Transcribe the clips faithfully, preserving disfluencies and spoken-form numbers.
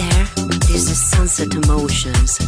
there, this is Sunset Emotions.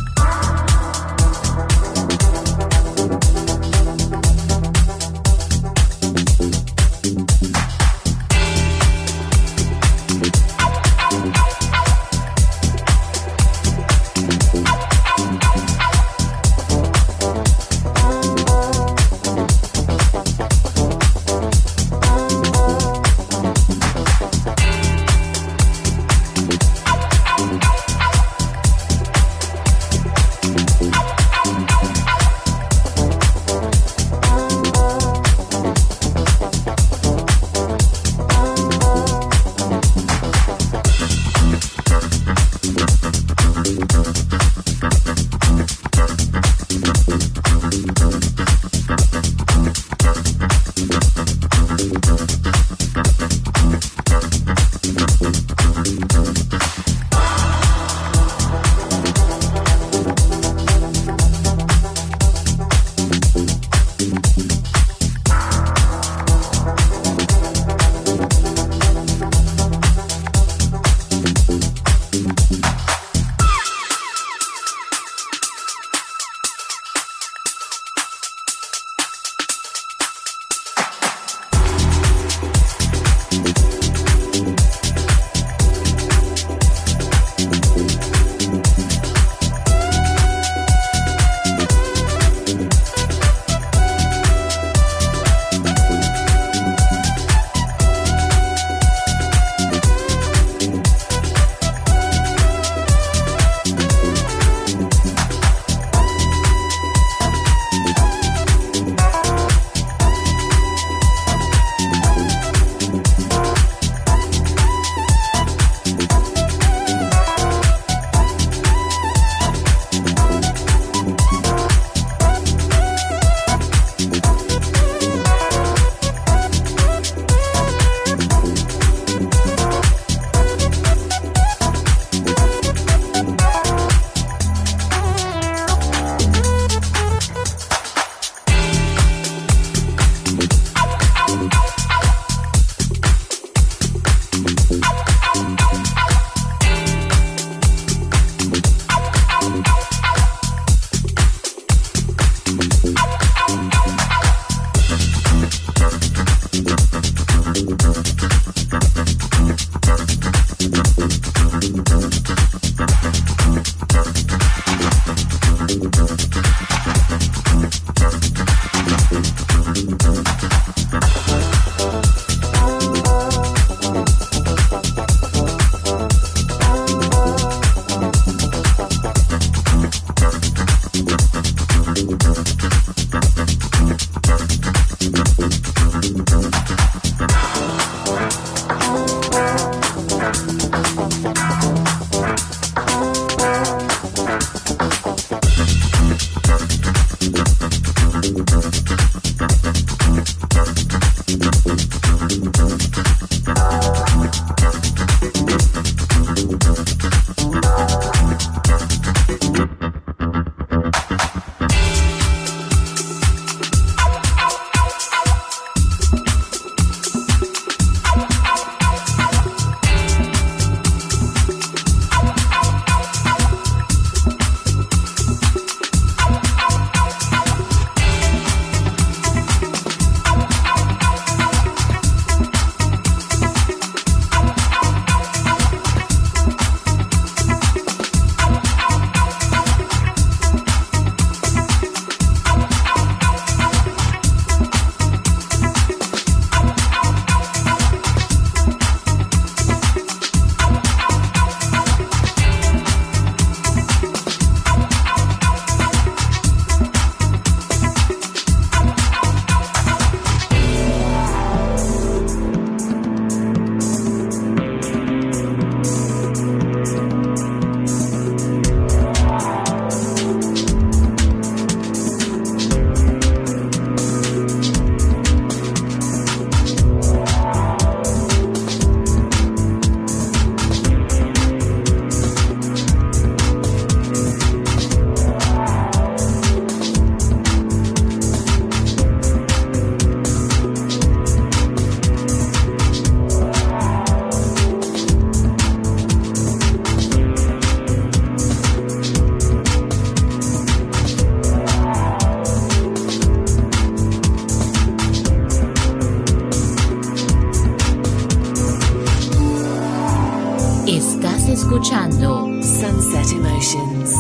Sunset Emotions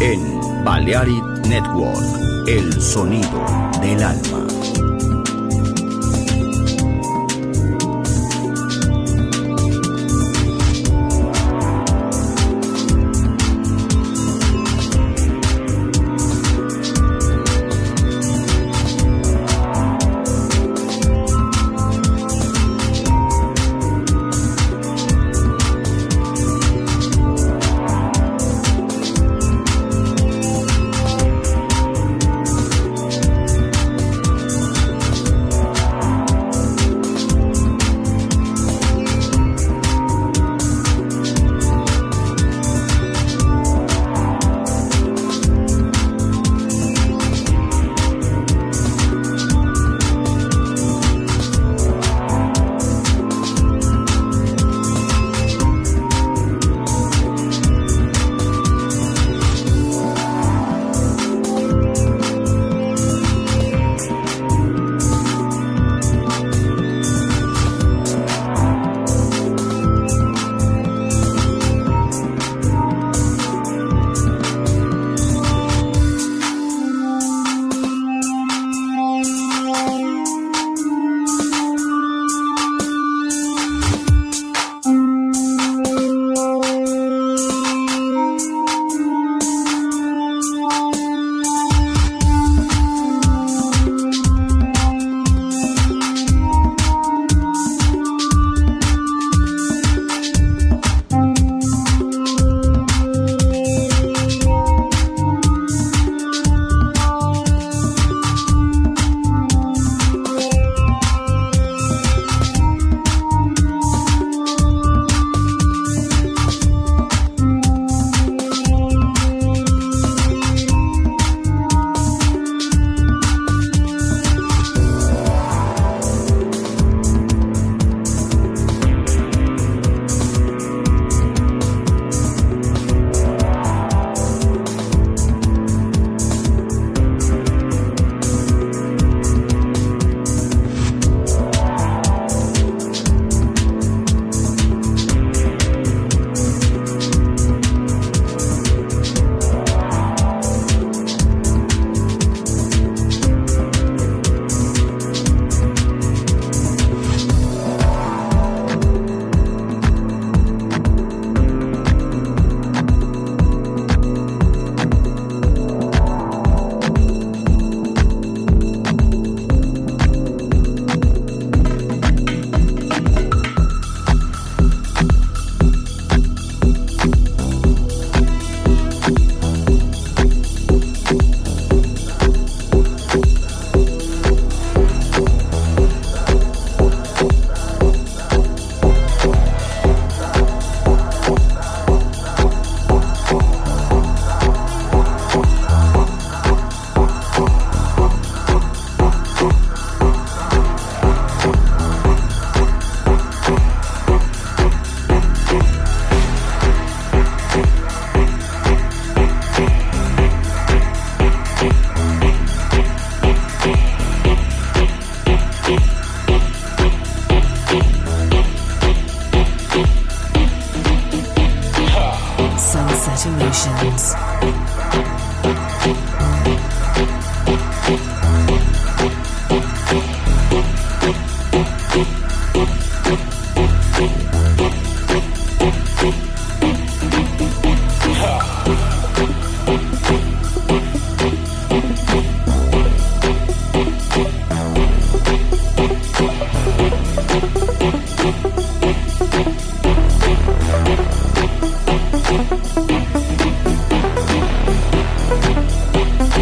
en Balearic Network, el sonido del alma. We'll be right back.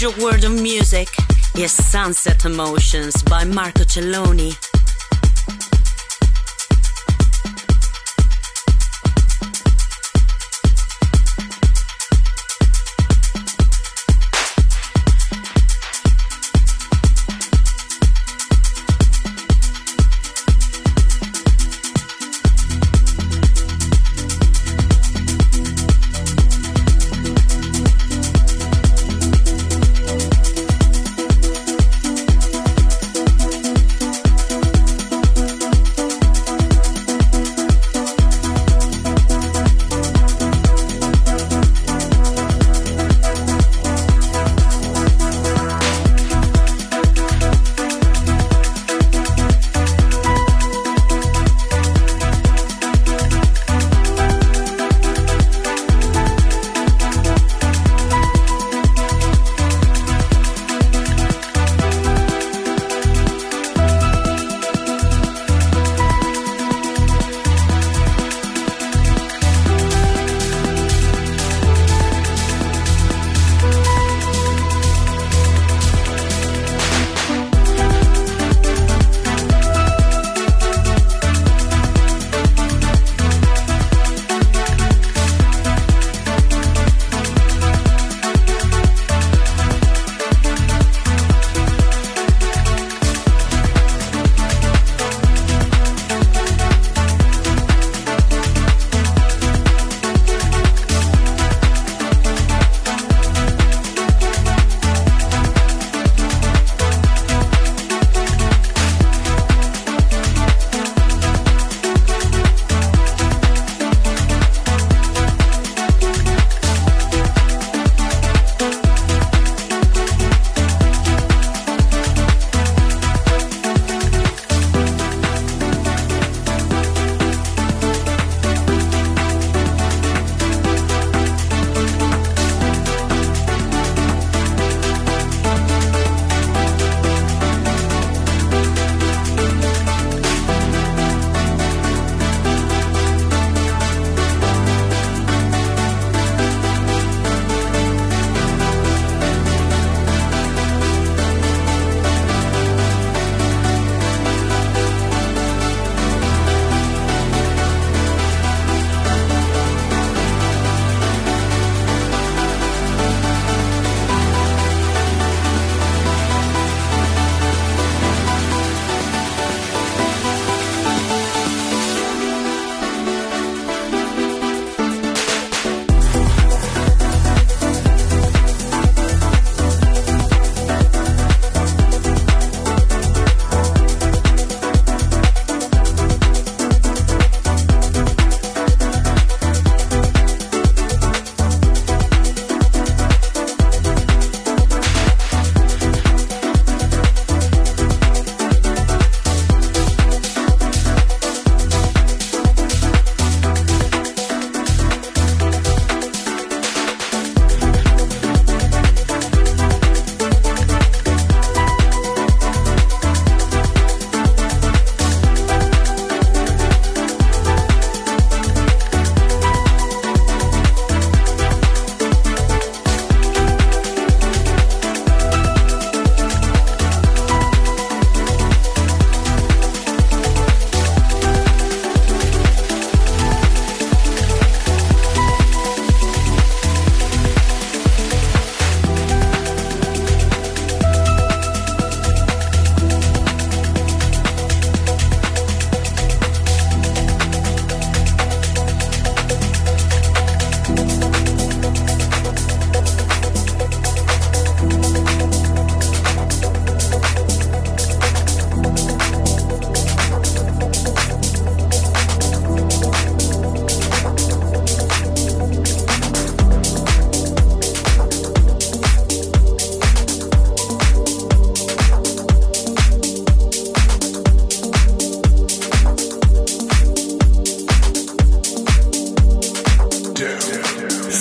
Your world of music is Sunset Emotions by Marco Celloni.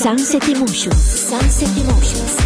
Sunset Emotions, Sunset Emotions.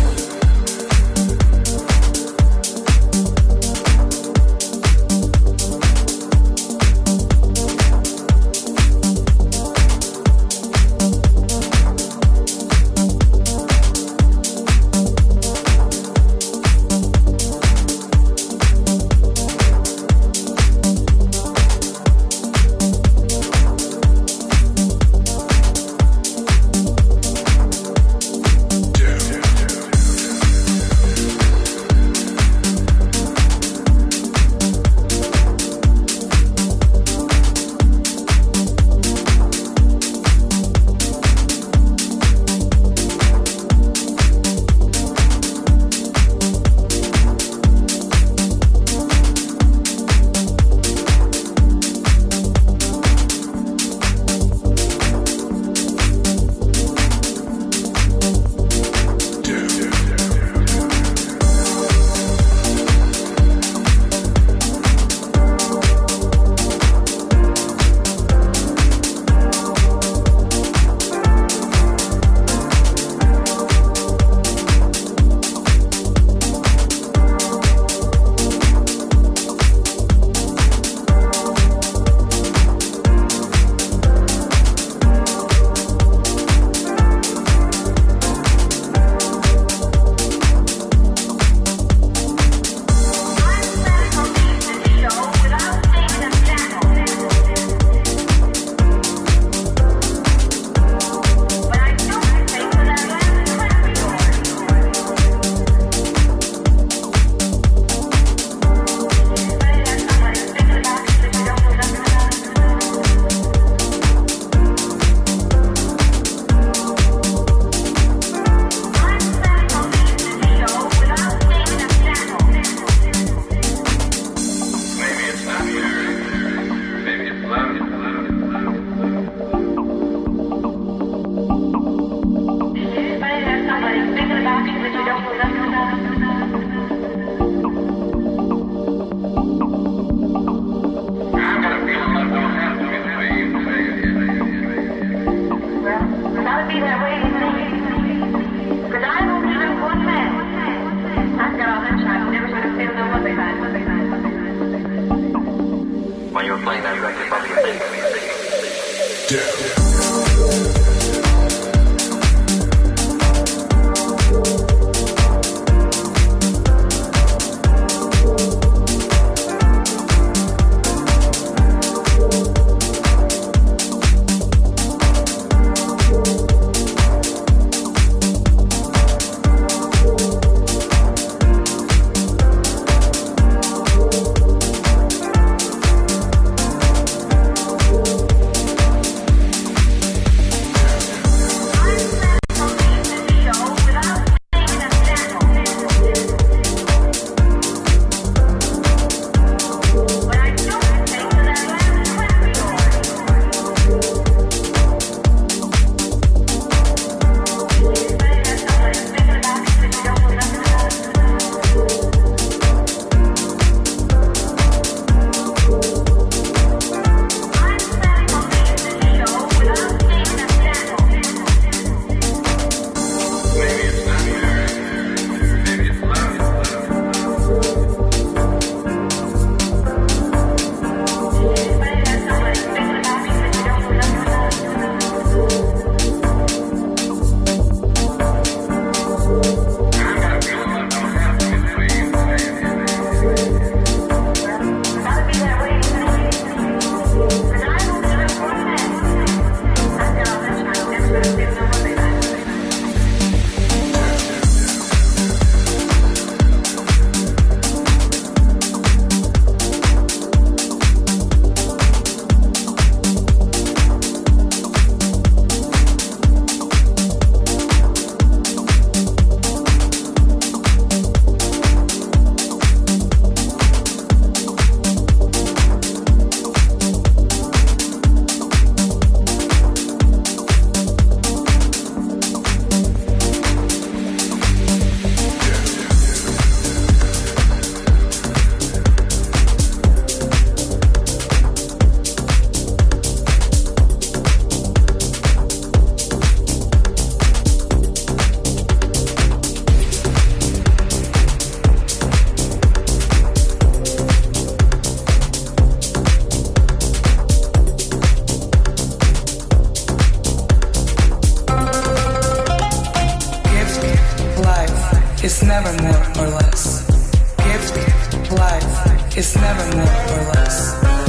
it's never more or less.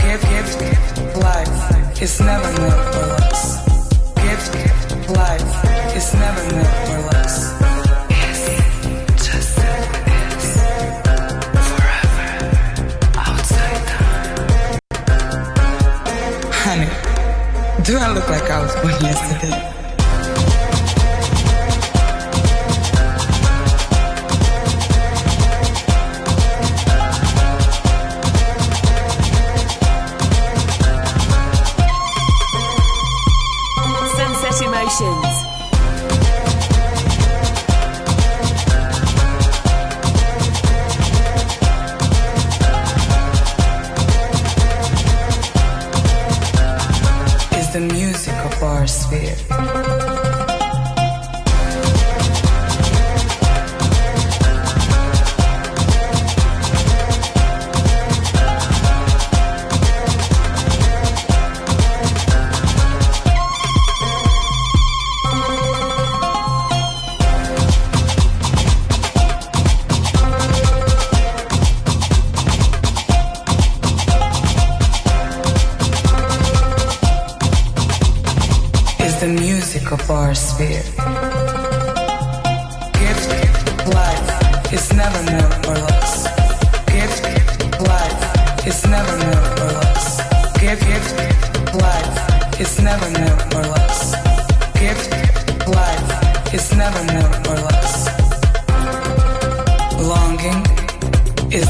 Give, give, give life, it's never more or less. Give, give life, it's never more or less. It's just is forever outside time. Honey, do I look like I was born yesterday? Emotions. Is the music of our sphere. Of our sphere. Gift, gift, life, it's never more or less. Gift, gift, life, it's never more or less. Gift, gift, life, it's never more or less. Gift, gift, life, it's never more or less. Longing is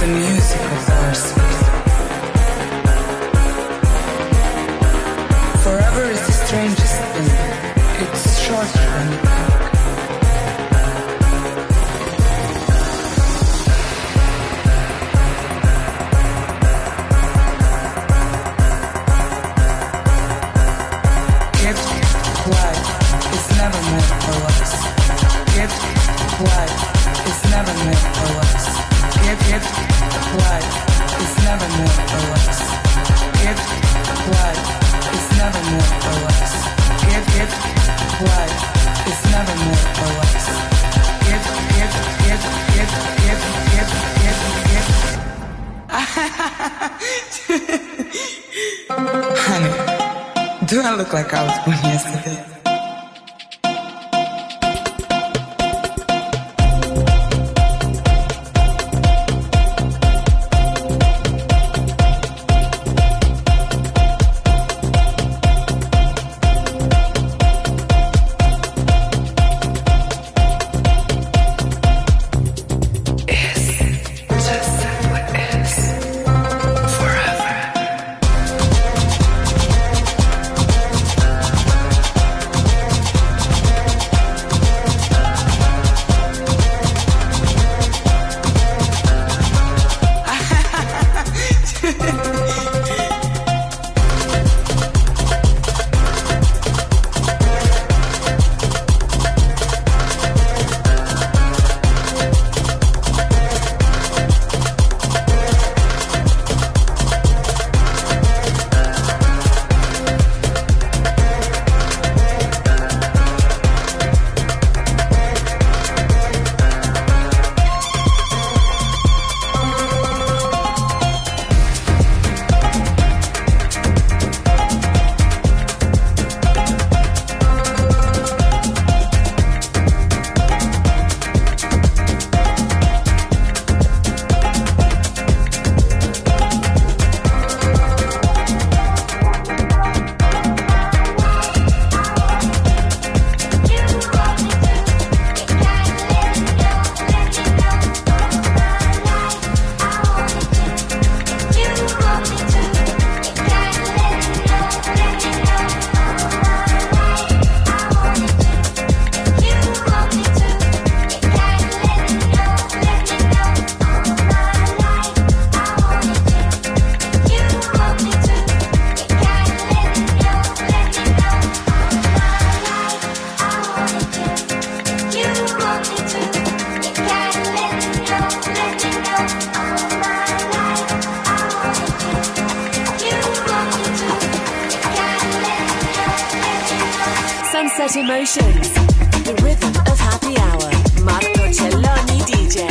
the music of our sphere. Sunset Emotions, the rhythm of happy hour. Marco Celloni D J.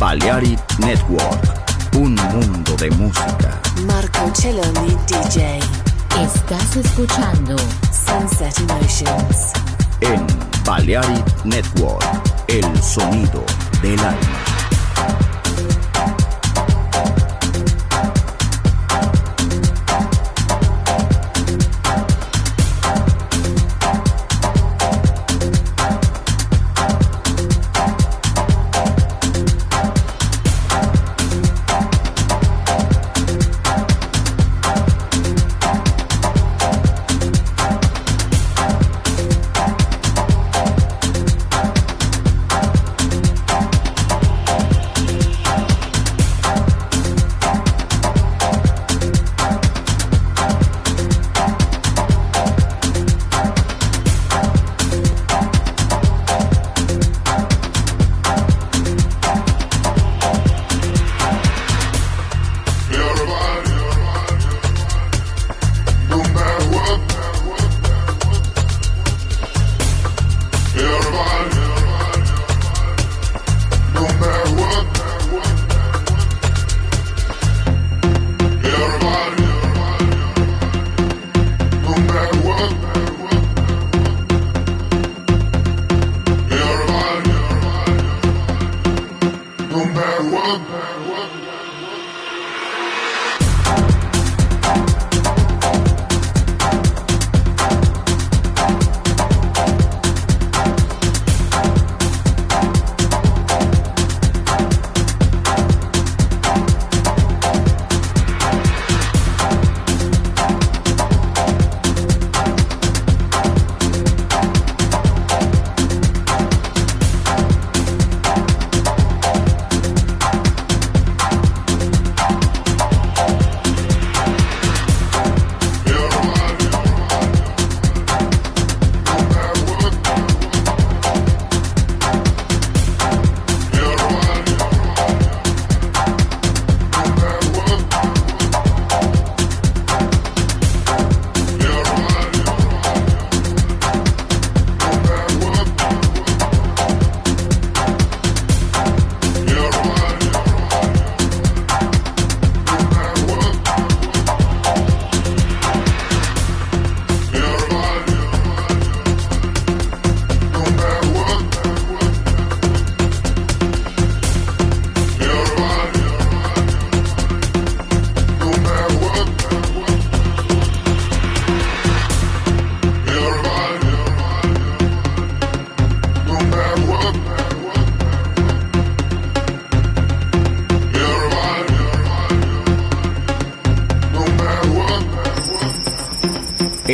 Balearic Network, un mundo de música. Marco Celloni D J. Estás escuchando Sunset Emotions en Balearic Network, el sonido del alma.